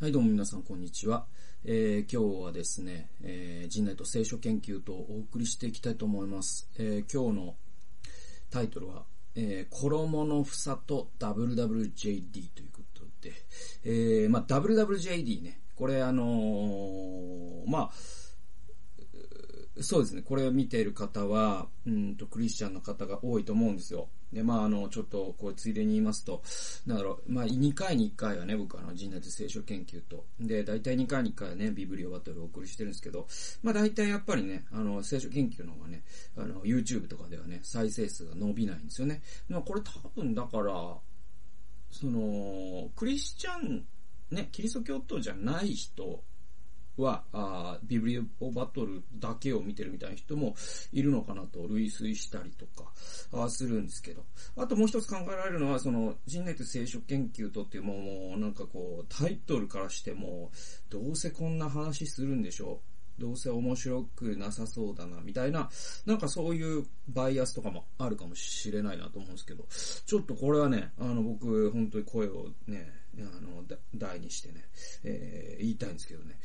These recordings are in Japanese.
はいどうも皆さんこんにちは。今日はですね、人内と聖書研究とお送りしていきたいと思います。今日のタイトルは、衣の房と WWJD ということで、WWJD ね、これそうですね、これを見ている方は、クリスチャンの方が多いと思うんですよ。で、ちょっと、これ、ついでに言いますと、2回に1回はね、僕、人内と聖書研究と、で、大体2回に1回はね、ビブリオバトルをお送りしてるんですけど、大体やっぱりね、聖書研究の方がね、YouTube とかではね、再生数が伸びないんですよね。これ多分、だから、クリスチャン、ね、キリスト教徒じゃない人は、ビブリオバトルだけを見てるみたいな人もいるのかなと類推したりとかするんですけど、あともう一つ考えられるのは、人内と聖書研究とっていうもうなんかこうタイトルからしてもどうせこんな話するんでしょう、どうせ面白くなさそうだなみたいな、なんかそういうバイアスとかもあるかもしれないなと思うんですけど、ちょっとこれはね、僕本当に声をね題にしてね、言いたいんですけどね、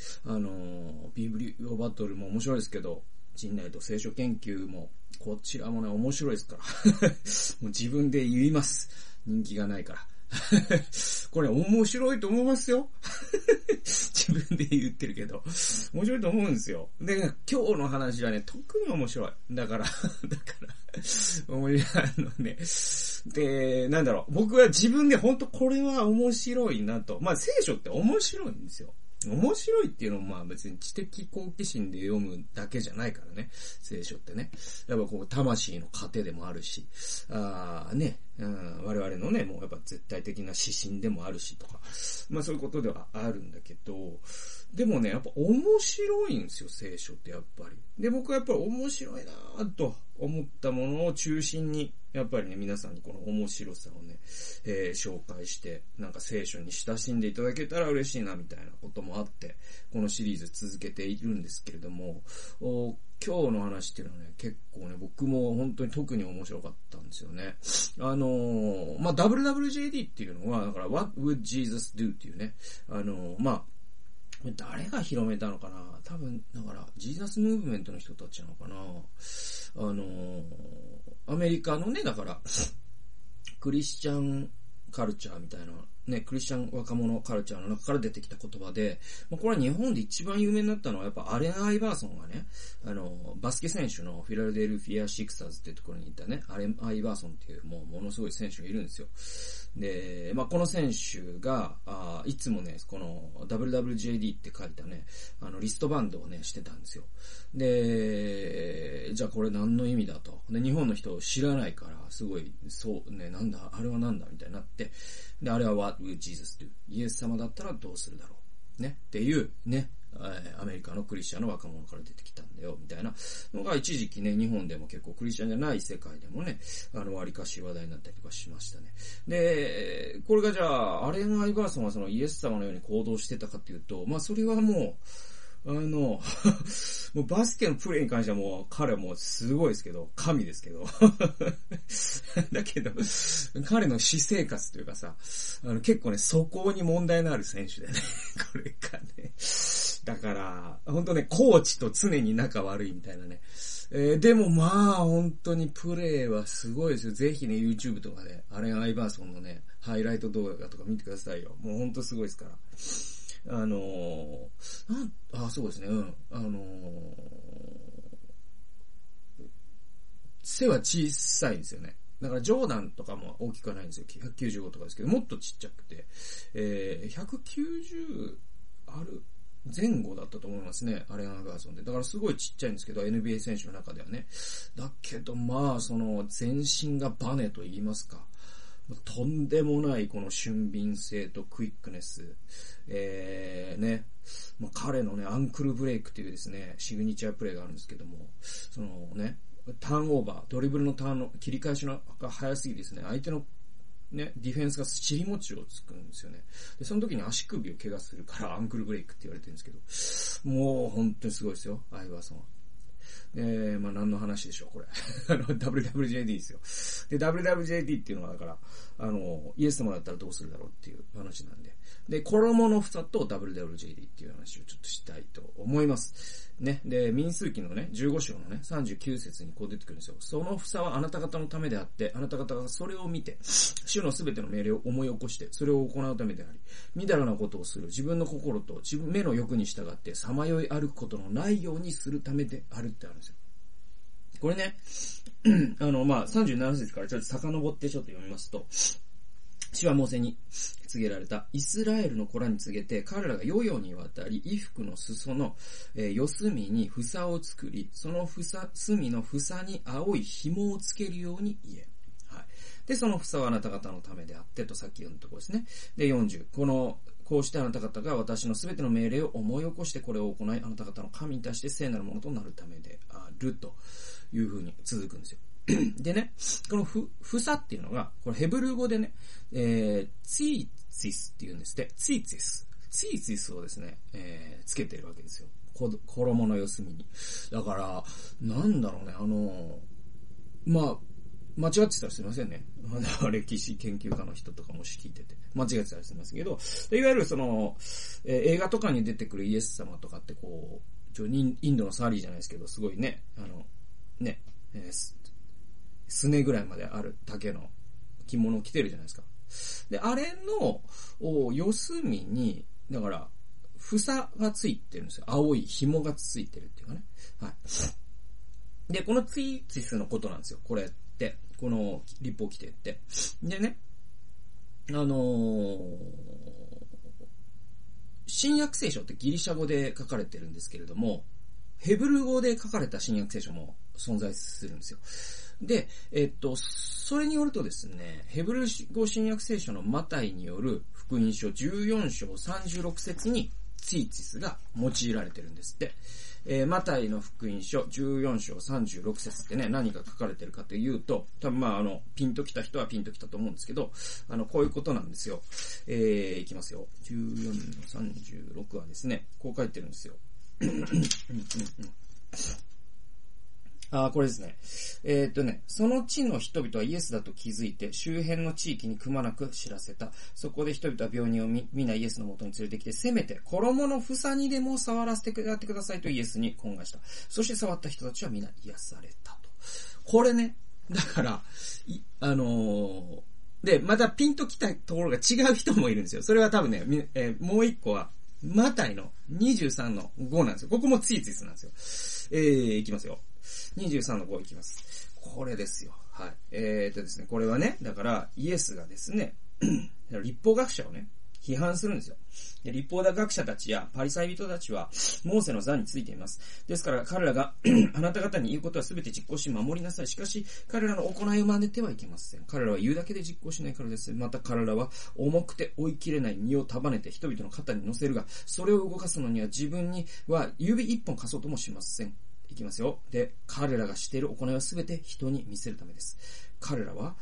ビブリオバトルも面白いですけど、人内と聖書研究もこちらもね面白いですからもう自分で言います、人気がないからこれ面白いと思いますよ自分で言ってるけど面白いと思うんですよ。で、今日の話はね特に面白い。だから面白いのね。で、僕は自分で本当これは面白いなと。聖書って面白いんですよ。面白いっていうのも別に知的好奇心で読むだけじゃないからね。聖書ってね。やっぱこう魂の糧でもあるし、我々のね、もうやっぱ絶対的な指針でもあるしとか。そういうことではあるんだけど、でもね、やっぱ面白いんですよ、聖書ってやっぱり。で、僕はやっぱり面白いなぁと思ったものを中心に、やっぱりね、皆さんにこの面白さをね、紹介して、聖書に親しんでいただけたら嬉しいな、みたいなこともあって、このシリーズ続けているんですけれども、今日の話っていうのはね、結構ね、僕も本当に特に面白かったんですよね。WWJD っていうのは、だから、What would Jesus do? っていうね、誰が広めたのかな、多分、だから、ジーザスムーブメントの人たちなのかな、アメリカのね、だから、クリスチャンカルチャーみたいな、ね、クリスチャン若者カルチャーの中から出てきた言葉で、これは日本で一番有名になったのは、やっぱアレン・アイバーソンがね、バスケ選手のフィラデルフィア・シクサーズっていうところにいたね、アレン・アイバーソンっていう、ものすごい選手がいるんですよ。で、この選手が、いつもね、この WWJD って書いたね、リストバンドをね、してたんですよ。で、じゃあこれ何の意味だと。で、日本の人知らないから、すごい、そう、ね、なんだ、あれはなんだ、みたいになって、で、あれはWhat would Jesus do? イエス様だったらどうするだろうねっていうね、アメリカのクリスチャンの若者から出てきたんだよみたいなのが一時期ね、日本でも結構クリスチャンじゃない世界でもね、割かし話題になったりとかしましたね。で、これがじゃあアレン・アイバーソンはそのイエス様のように行動してたかっていうと、それはもうもうバスケのプレーに関してはもう彼はもうすごいですけど、神ですけどだけど彼の私生活というかさ、結構ね素行に問題のある選手だよねこれかね、だから本当ねコーチと常に仲悪いみたいなね、でも本当にプレーはすごいですよ。ぜひね YouTube とかでアレン・アイバーソンのねハイライト動画とか見てくださいよ。もう本当すごいですから、そうですね、背は小さいんですよね。だからジョーダンとかも大きくはないんですよ。195とかですけど、もっとちっちゃくて、190ある前後だったと思いますね、アレン・アイバーソンで。だからすごいちっちゃいんですけど、NBA 選手の中ではね。だけど全身がバネと言いますか。とんでもないこの俊敏性とクイックネス。彼のね、アンクルブレイクというですね、シグニチャープレイがあるんですけども、ターンオーバー、ドリブルの切り返しのが早すぎですね、相手のね、ディフェンスが尻餅をつくんですよね。で、その時に足首を怪我するからアンクルブレイクって言われてるんですけど、もう本当にすごいですよ、アイバーソンは。まあ何の話でしょうこれWWJD ですよ。で WWJD っていうのはだからイエス様だったらどうするだろうっていう話なんで、で衣の房と WWJD っていう話をちょっとしたいと思いますね。で民数記のね15章のね39節にこう出てくるんですよ。その房はあなた方のためであって、あなた方がそれを見て主のすべての命令を思い起こしてそれを行うためであり、みだらなことをする自分の心と自分目の欲に従ってさまよい歩くことのないようにするためであるってあるんですよ。これねまあ37節からちょっと遡ってちょっと読みますと、主はモーセに告げられたイスラエルの子らに告げて、彼らが世々にわたり衣服の裾の四隅に房を作り、その隅の房に青い紐をつけるように言え。はい、でその房はあなた方のためであってと、さっき読んだところですね。で40、こうしてあなた方が私のすべての命令を思い起こしてこれを行い、あなた方の神に対して聖なるものとなるためであるというふうに続くんですよ。でね、この房っていうのが、これヘブル語でね、ツィーツィスっていうんですって。ツィーツィス。ツィーツィスをですね、つけてるわけですよ。衣の四隅に。だから、なんだろうね、まあ、間違ってたらすいませんね。歴史研究家の人とかもし聞いてて。間違ってたらすいませんけど、いわゆる映画とかに出てくるイエス様とかってこう、インドのサリーじゃないですけど、すごいね、ね、すねぐらいまである丈の着物を着てるじゃないですか。で、あれの、四隅に、だから、房がついてるんですよ。青い紐がついてるっていうかね。はい。で、このツイチスのことなんですよ。これって。この立法規定って。でね、新約聖書ってギリシャ語で書かれてるんですけれども、ヘブル語で書かれた新約聖書も存在するんですよ。で、それによるとですね、ヘブル語新約聖書のマタイによる福音書14章36節にツィチスが用いられてるんですって。マタイの福音書14章36節ってね、何が書かれてるかというと、多分まあピンときた人はピンときたと思うんですけど、こういうことなんですよ。いきますよ。14の36はですね、こう書いてるんですよ。これですね。その地の人々はイエスだと気づいて、周辺の地域にくまなく知らせた。そこで人々は病人をみなイエスのもとに連れてきて、せめて衣の房にでも触らせてやってくださいとイエスに懇願した。そして触った人たちはみな癒されたと。これね、だから、で、またピンときたところが違う人もいるんですよ。それは多分ね、もう一個は、マタイの23の5なんですよ。ここもツイツイスなんですよ。いきますよ。23の5いきます。これですよ。はい。ですね、これはね、だから、イエスがですね、立法学者をね、批判するんですよ。で、立法学者たちやパリサイ人たちは、モーセの座についています。ですから、彼らがあなた方に言うことは全て実行し守りなさい。しかし、彼らの行いを真似てはいけません。彼らは言うだけで実行しないからです。また彼らは重くて追い切れない荷を束ねて人々の肩に乗せるが、それを動かすのには自分には指一本貸そうともしません。いきますよ。で、彼らがしている行いはすべて人に見せるためです。彼らは、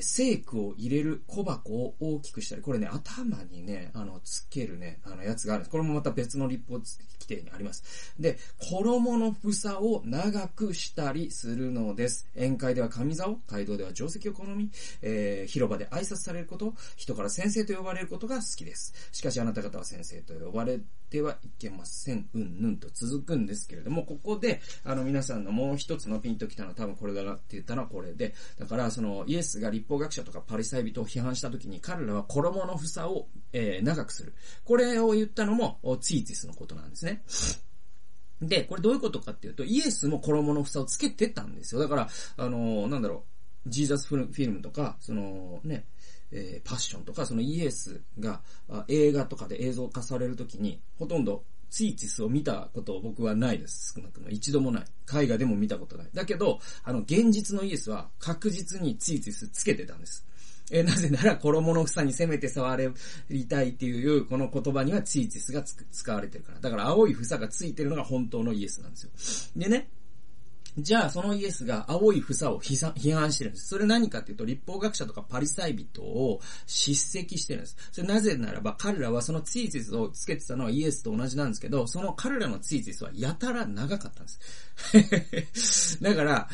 聖句を入れる小箱を大きくしたり、これね、頭にね、つけるね、やつがあるんです。これもまた別の立法規定にあります。で、衣の房を長くしたりするのです。宴会では上座を、街道では定席を好み、広場で挨拶されること、人から先生と呼ばれることが好きです。しかしあなた方は先生と呼ばれてはいけません。うんぬんと続くんですけれども、ここで、皆さんのもう一つのピンときたのは多分これだなって言ったのはこれで、だからイエスが立法学者とかパリサイ人を批判したときに、彼らは衣の房を、長くする。これを言ったのもツィーツィスのことなんですね。で、これどういうことかっていうと、イエスも衣の房をつけてたんですよ。だから、ジーザスフィルムとか、パッションとか、イエスが映画とかで映像化されるときに、ほとんどツィーチスを見たこと僕はないです。少なくとも一度もない。絵画でも見たことない。だけど、現実のイエスは確実にツィーチスつけてたんです。なぜなら、衣の房にせめて触りたいっていう、この言葉にはツィーチスが使われてるから。だから、青い房がついてるのが本当のイエスなんですよ。でね、じゃあそのイエスが青い房を批判してるんです。それ何かっていうと、律法学者とかパリサイ人を叱責してるんです。それなぜならば彼らはそのツイツイスをつけてたのはイエスと同じなんですけど、その彼らのツイツイスはやたら長かったんです。だから、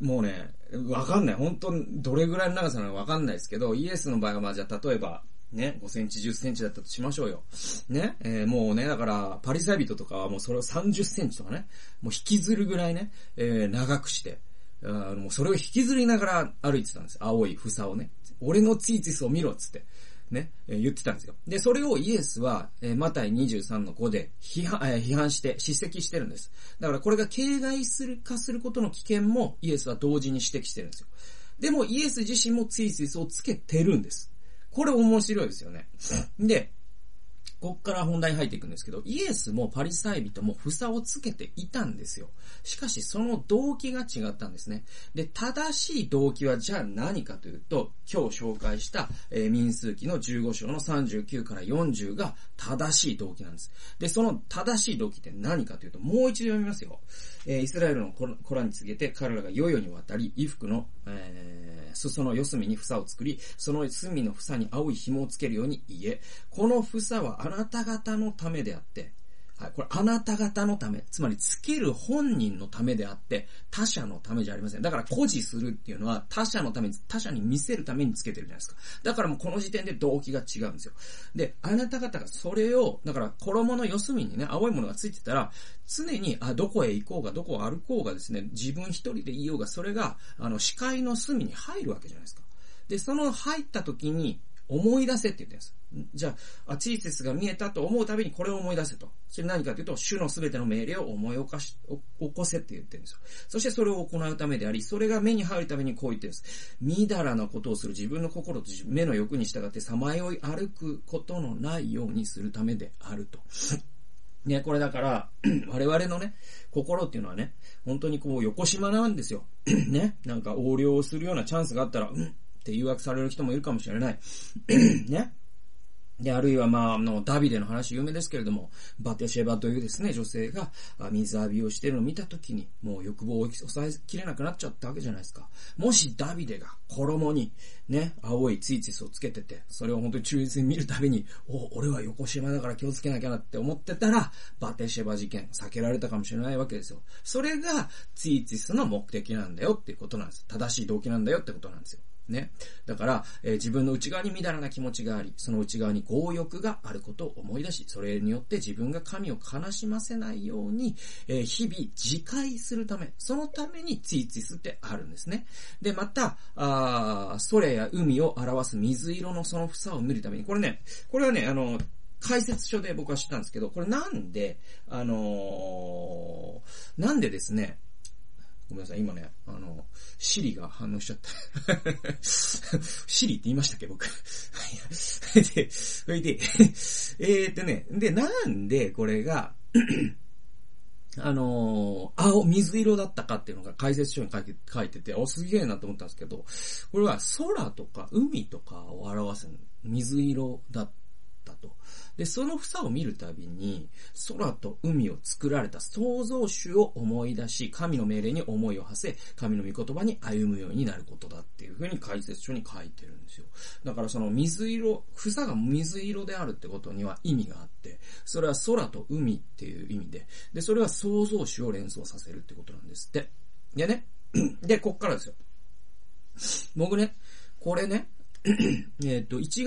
もうね、わかんない。本当どれぐらいの長さなのかわかんないですけど、イエスの場合はまあじゃあ例えば、ね、5センチ、10センチだったとしましょうよ。ね、もうね、だから、パリサイ人とかはもうそれを30センチとかね、もう引きずるぐらいね、長くして、もうそれを引きずりながら歩いてたんです。青い房をね。俺のツイツイスを見ろっつって、ね、言ってたんですよ。で、それをイエスは、マタイ 23-5 で批判して、叱責してるんです。だからこれが形骸化することの危険もイエスは同時に指摘してるんですよ。でもイエス自身もツイツイスをつけてるんです。これ面白いですよね。で、こっから本題に入っていくんですけど、イエスもパリサイ人も房をつけていたんですよ。しかしその動機が違ったんですね。で、正しい動機はじゃあ何かというと、今日紹介した、民数記の15章の39から40が正しい動機なんです。で、その正しい動機って何かというと、もう一度読みますよ。イスラエルのコラに告げて、彼らが世々に渡り、衣服の、裾の四隅に房を作り、その隅の房に青い紐をつけるように言え、この房はあなた方のためであって、はい、これあなた方のため、つまりつける本人のためであって、他者のためじゃありません。だから誇示するっていうのは他者のために、他者に見せるためにつけてるじゃないですか。だからもうこの時点で動機が違うんですよ。で、あなた方がそれを、だから衣の四隅にね、青いものがついてたら、常に、どこへ行こうが、どこを歩こうがですね、自分一人でいようが、それが、視界の隅に入るわけじゃないですか。で、その入った時に、思い出せって言ってるんです。じゃあ、ツイツイスが見えたと思うたびにこれを思い出せと。それ何かというと、主のすべての命令を思い起こせって言ってるんですよ。そしてそれを行うためであり、それが目に入るためにこう言ってるんです。みだらなことをする自分の心と目の欲に従ってさまよい歩くことのないようにするためであると。ね、これだから、我々のね、心っていうのはね、本当にこう、横島なんですよ。ね、なんか横領をするようなチャンスがあったら、って誘惑される人もいるかもしれない。ね。で、あるいはまあ、ダビデの話有名ですけれども、バテシェバというですね、女性が水浴びをしているのを見たときに、もう欲望を抑えきれなくなっちゃったわけじゃないですか。もしダビデが衣に、ね、青いツイツイスをつけてて、それを本当に忠実に見るたびに、俺は横島だから気をつけなきゃなって思ってたら、バテシェバ事件、避けられたかもしれないわけですよ。それがツイツイスの目的なんだよっていうことなんです。正しい動機なんだよってことなんですよ。ね。だから、自分の内側にみだらな気持ちがあり、その内側に強欲があることを思い出し、それによって自分が神を悲しませないように、日々自戒するため、そのためにツイツイスってあるんですね。で、また、空や海を表す水色のその房を塗るために、これはね、解説書で僕は知ったんですけど、これなんで、なんでですね、ごめんなさい、今ね、シリが反応しちゃった。シリって言いましたっけ、僕。で、それで、ね、で、なんでこれが、水色だったかっていうのが解説書に書いてて、すげえなと思ったんですけど、これは空とか海とかを表す水色だったと。で、その房を見るたびに、空と海を作られた創造主を思い出し、神の命令に思いを馳せ、神の御言葉に歩むようになることだっていうふうに解説書に書いてるんですよ。だからその水色、房が水色であるってことには意味があって、それは空と海っていう意味で、で、それは創造主を連想させるってことなんですって。でね、で、こっからですよ。僕ね、これね、今年の1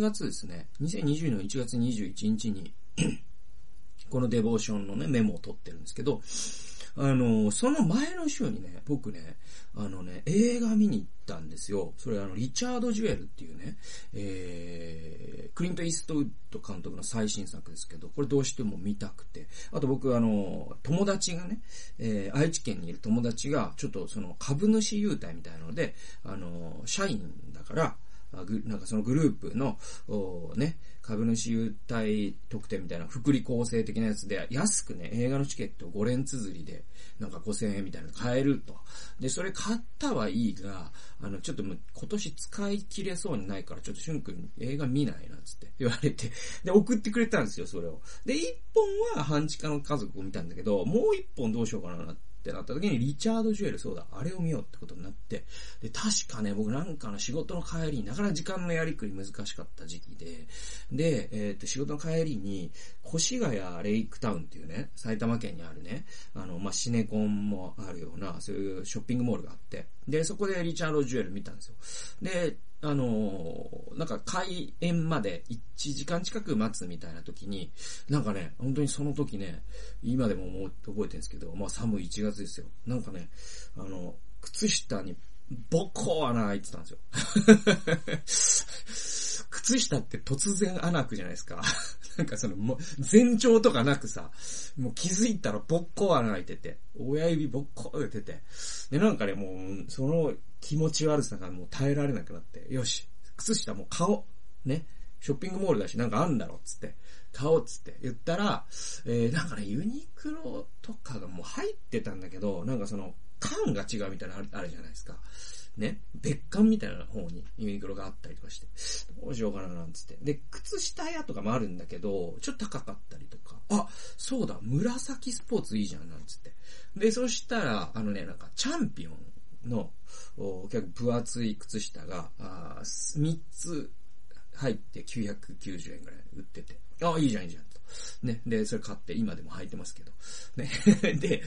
月ですね、2020年の1月21日に、このデボーションのね、メモを取ってるんですけど、その前の週にね、僕ね、映画見に行ったんですよ。それリチャード・ジュエルっていうね、クリント・イーストウッド監督の最新作ですけど、これどうしても見たくて。あと僕、友達がね、愛知県にいる友達が、ちょっとその株主優待みたいなので、社員だから、なんかそのグループの、ね、株主優待特典みたいな福利厚生的なやつで、安くね、映画のチケット5連綴りで、なんか5000円みたいなの買えると。で、それ買ったはいいが、ちょっともう今年使い切れそうにないから、ちょっとしゅんくん映画見ないなんつって言われて、で、送ってくれたんですよ、それを。で、1本は半地下の家族を見たんだけど、もう1本どうしようかなってなった時にリチャード・ジュエル、そうだ、あれを見ようってことになって、で、確かね、僕なんかの仕事の帰りに、なかなか時間のやりくり難しかった時期で、で、仕事の帰りに、越谷レイクタウンっていうね、埼玉県にあるね、まあ、シネコンもあるような、そういうショッピングモールがあって、で、そこでリチャード・ジュエル見たんですよ。で、なんか開演まで1時間近く待つみたいな時に、なんかね、本当にその時ね、今でももう覚えてるんですけど、まあ寒い1月ですよ。なんかね、靴下にボコー穴開いてたんですよ。靴下って突然穴開くじゃないですか。なんかその、もう前兆とかなくさ、もう気づいたらボッコ穴開いてて、親指ボッコ出てて、で、なんかね、もう、その、気持ち悪さがもう耐えられなくなって、よし、靴下もう買おう。ね。ショッピングモールだしなんかあんだろっつって、買おうっつって言ったら、なんかね、ユニクロとかがもう入ってたんだけど、なんかその、缶が違うみたいなのあるじゃないですか。ね。別館みたいな方にユニクロがあったりとかして、どうしようかななんつって。で、靴下屋とかもあるんだけど、ちょっと高かったりとか、あ、そうだ、紫スポーツいいじゃんなんつって。で、そしたら、なんかチャンピオンの結構分厚い靴下が3つ入って990円ぐらい売ってて、ああいいじゃんいいじゃんとね。でそれ買って今でも履いてますけどね。で、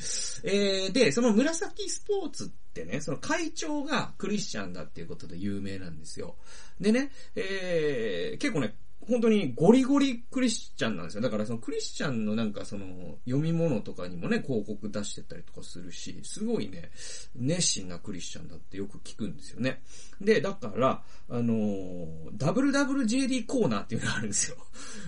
でその紫スポーツってね、その会長がクリスチャンだっていうことで有名なんですよ。でね、結構ね本当にゴリゴリクリスチャンなんですよ。だからそのクリスチャンのなんかその読み物とかにもね広告出してたりとかするし、すごいね熱心なクリスチャンだってよく聞くんですよね。で、だからWWJD コーナーっていうのがあるんですよ。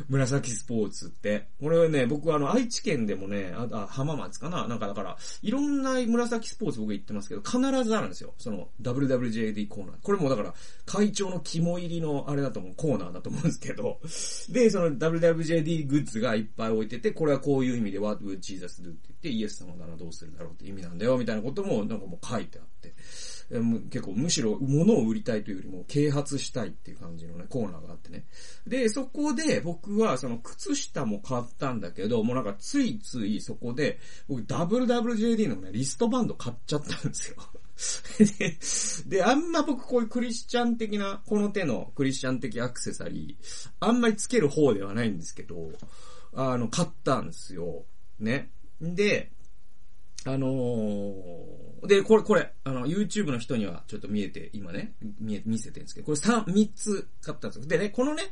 紫スポーツって。これね、僕は愛知県でもね、あ浜松かななんかだからいろんな紫スポーツ僕言ってますけど、必ずあるんですよ。その WWJD コーナー。これもだから会長の肝入りのあれだと思う、コーナーだと思うんですけど。で、その WWJD グッズがいっぱい置いてて、これはこういう意味で What would Jesus do って言って、イエス様ならどうするだろうって意味なんだよ、みたいなこともなんかもう書いてあって。結構むしろ物を売りたいというよりも啓発したいっていう感じのね、コーナーがあってね。で、そこで僕はその靴下も買ったんだけど、もうなんかついついそこで、僕 WWJD のね、リストバンド買っちゃったんですよ。で、あんま僕こういうクリスチャン的な、この手のクリスチャン的アクセサリー、あんまりつける方ではないんですけど、買ったんですよ。ね。で、で、これ、YouTube の人にはちょっと見えて、今ね、見せてるんですけど、これ3つ買ったんですよ。でね、このね、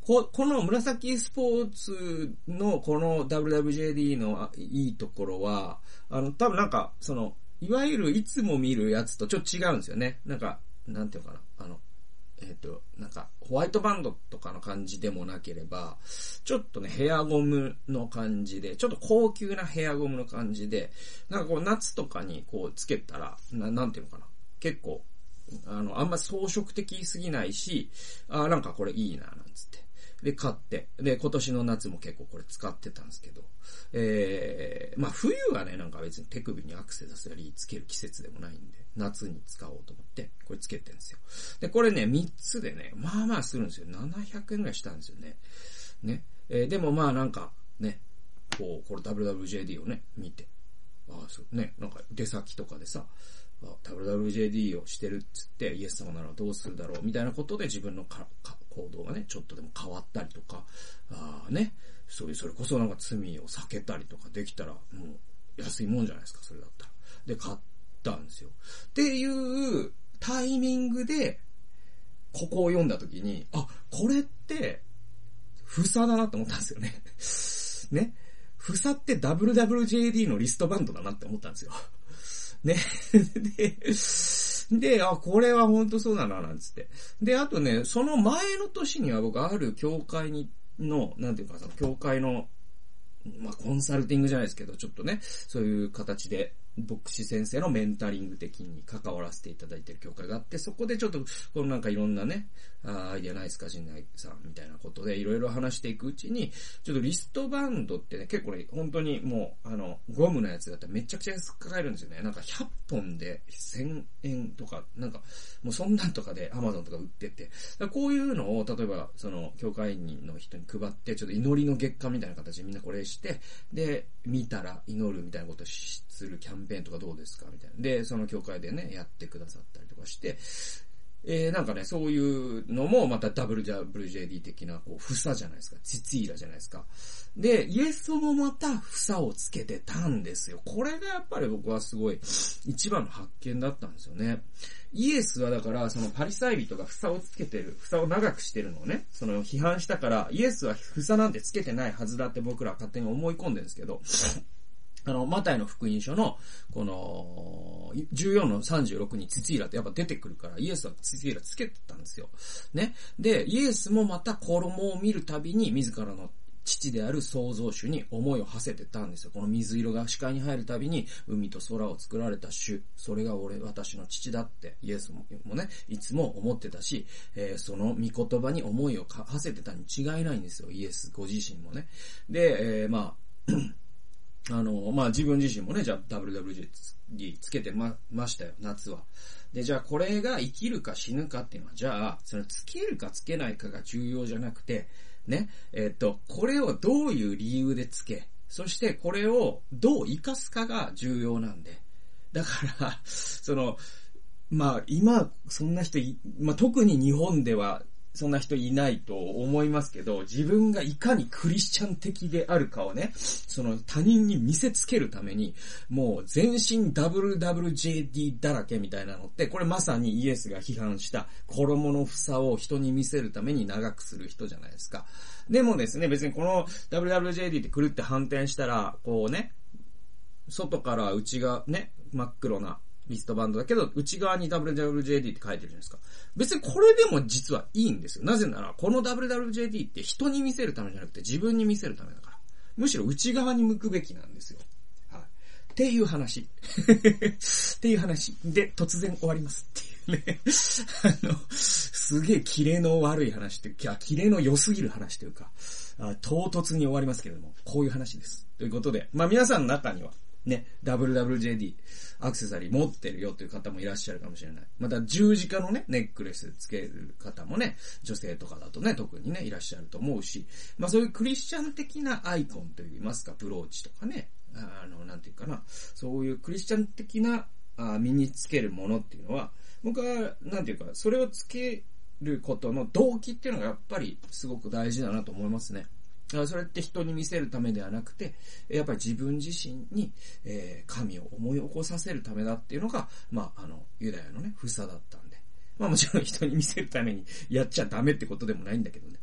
この紫スポーツのこの WWJD のいいところは、多分なんか、その、いわゆるいつも見るやつとちょっと違うんですよね。なんか、なんていうのかな。なんか、ホワイトバンドとかの感じでもなければ、ちょっとね、ヘアゴムの感じで、ちょっと高級なヘアゴムの感じで、なんかこう、夏とかにこう、つけたら、なんていうのかな。結構、あんま装飾的すぎないし、ああ、なんかこれいいな、なんつって。で、買って。で、今年の夏も結構これ使ってたんですけど。まあ、冬はね、なんか別に手首にアクセサリーつける季節でもないんで、夏に使おうと思って、これつけてるんですよ。で、これね、3つでね、まあまあするんですよ。700円ぐらいしたんですよね。ね。でもまあなんか、ね、こう、これ WWJD をね、見て。ああ、そうね、なんか出先とかでさ、WWJD をしてるっつって、イエス様ならどうするだろうみたいなことで自分の行動がね、ちょっとでも変わったりとか、ね、そういう、それこそなんか罪を避けたりとかできたら、もう安いもんじゃないですか、それだったら。で、買ったんですよ。っていうタイミングで、ここを読んだ時に、あ、これって、ふさだなと思ったんですよね。ね。ふさって WWJD のリストバンドだなって思ったんですよ。ね。で、あ、これは本当そうだな、なんつって。で、あとね、その前の年には僕、ある教会の、なんていうか、その教会の、まあ、コンサルティングじゃないですけど、ちょっとね、そういう形で、牧師先生のメンタリング的に関わらせていただいている教会があって、そこでちょっとこのなんかいろんなねアイデアないですか陣内さんみたいなことでいろいろ話していくうちに、ちょっとリストバンドってね、結構ね本当にもうゴムのやつだったらめちゃくちゃ安く買えるんですよね。なんか100本で1000円とか、なんかもうそんなんとかで Amazon とか売ってて、こういうのを例えばその教会員の人に配って、ちょっと祈りの月間みたいな形でみんなこれして、で見たら祈るみたいなことをするキャンペーンとかどうですかみたいな、でその教会でねやってくださったりとかして、なんかねそういうのもまた WWJD 的なこう房じゃないですか、ツツイラじゃないですか。でイエスもまた房をつけてたんですよ。これがやっぱり僕はすごい一番の発見だったんですよね。イエスはだからそのパリサイ人が房をつけてる、房を長くしてるのをね、その批判したから、イエスは房なんてつけてないはずだって僕らは勝手に思い込んでるんですけど、マタイの福音書の、この、14の36にツツイラってやっぱ出てくるから、イエスはツツイラつけてたんですよ。ね。で、イエスもまた衣を見るたびに、自らの父である創造主に思いを馳せてたんですよ。この水色が視界に入るたびに、海と空を作られた主、それが私の父だって、イエスもね、いつも思ってたし、その御言葉に思いを馳せてたに違いないんですよ、イエスご自身もね。で、自分自身もね、じゃあ WWJD つけてましたよ、夏は。で、じゃあこれが生きるか死ぬかっていうのは、じゃあ、そのつけるかつけないかが重要じゃなくて、ね、これをどういう理由でつけ、そしてこれをどう生かすかが重要なんで。だから、今、そんな人特に日本では、そんな人いないと思いますけど、自分がいかにクリスチャン的であるかをね、その他人に見せつけるために、もう全身 WWJD だらけみたいなのって、これまさにイエスが批判した衣の房を人に見せるために長くする人じゃないですか。でもですね、別にこの WWJD ってくるって反転したら、こうね、外から内がね、真っ黒なリストバンドだけど、内側に WWJD って書いてるじゃないですか。別にこれでも実はいいんですよ。なぜなら、この WWJD って人に見せるためじゃなくて自分に見せるためだから。むしろ内側に向くべきなんですよ。はい。っていう話。っていう話。で、突然終わりますっていうね。すげえキレの悪い話っていうか、キレの良すぎる話というか、唐突に終わりますけれども、こういう話です。ということで、皆さんの中には、ね、WWJD アクセサリー持ってるよという方もいらっしゃるかもしれない。また十字架のね、ネックレスつける方もね、女性とかだとね、特にね、いらっしゃると思うし、そういうクリスチャン的なアイコンといいますか、ブローチとかね、なんていうかな、そういうクリスチャン的な身につけるものっていうのは、僕は、なんていうか、それをつけることの動機っていうのがやっぱりすごく大事だなと思いますね。それって人に見せるためではなくて、やっぱり自分自身に、神を思い起こさせるためだっていうのが、ユダヤのね、房だったんで。もちろん人に見せるためにやっちゃダメってことでもないんだけどね。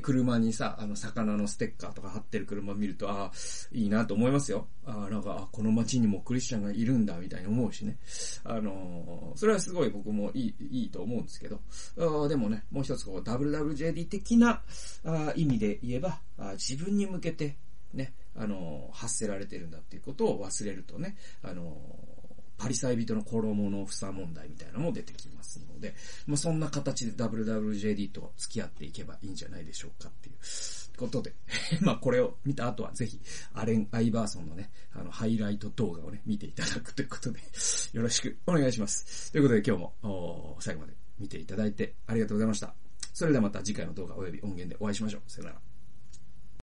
車にさ、魚のステッカーとか貼ってる車見ると、ああ、いいなと思いますよ。この街にもクリスチャンがいるんだ、みたいに思うしね。それはすごい僕もいいと思うんですけど。でもね、もう一つこう、WWJD 的な意味で言えば、自分に向けて、ね、発せられてるんだっていうことを忘れるとね、パリサイ人の衣の房問題みたいなのも出てきますので、そんな形で WWJD と付き合っていけばいいんじゃないでしょうかっていうことで、これを見た後はぜひアレン・アイバーソンのね、ハイライト動画をね、見ていただくということで、よろしくお願いします。ということで今日も最後まで見ていただいてありがとうございました。それではまた次回の動画及び音源でお会いしましょう。さよなら。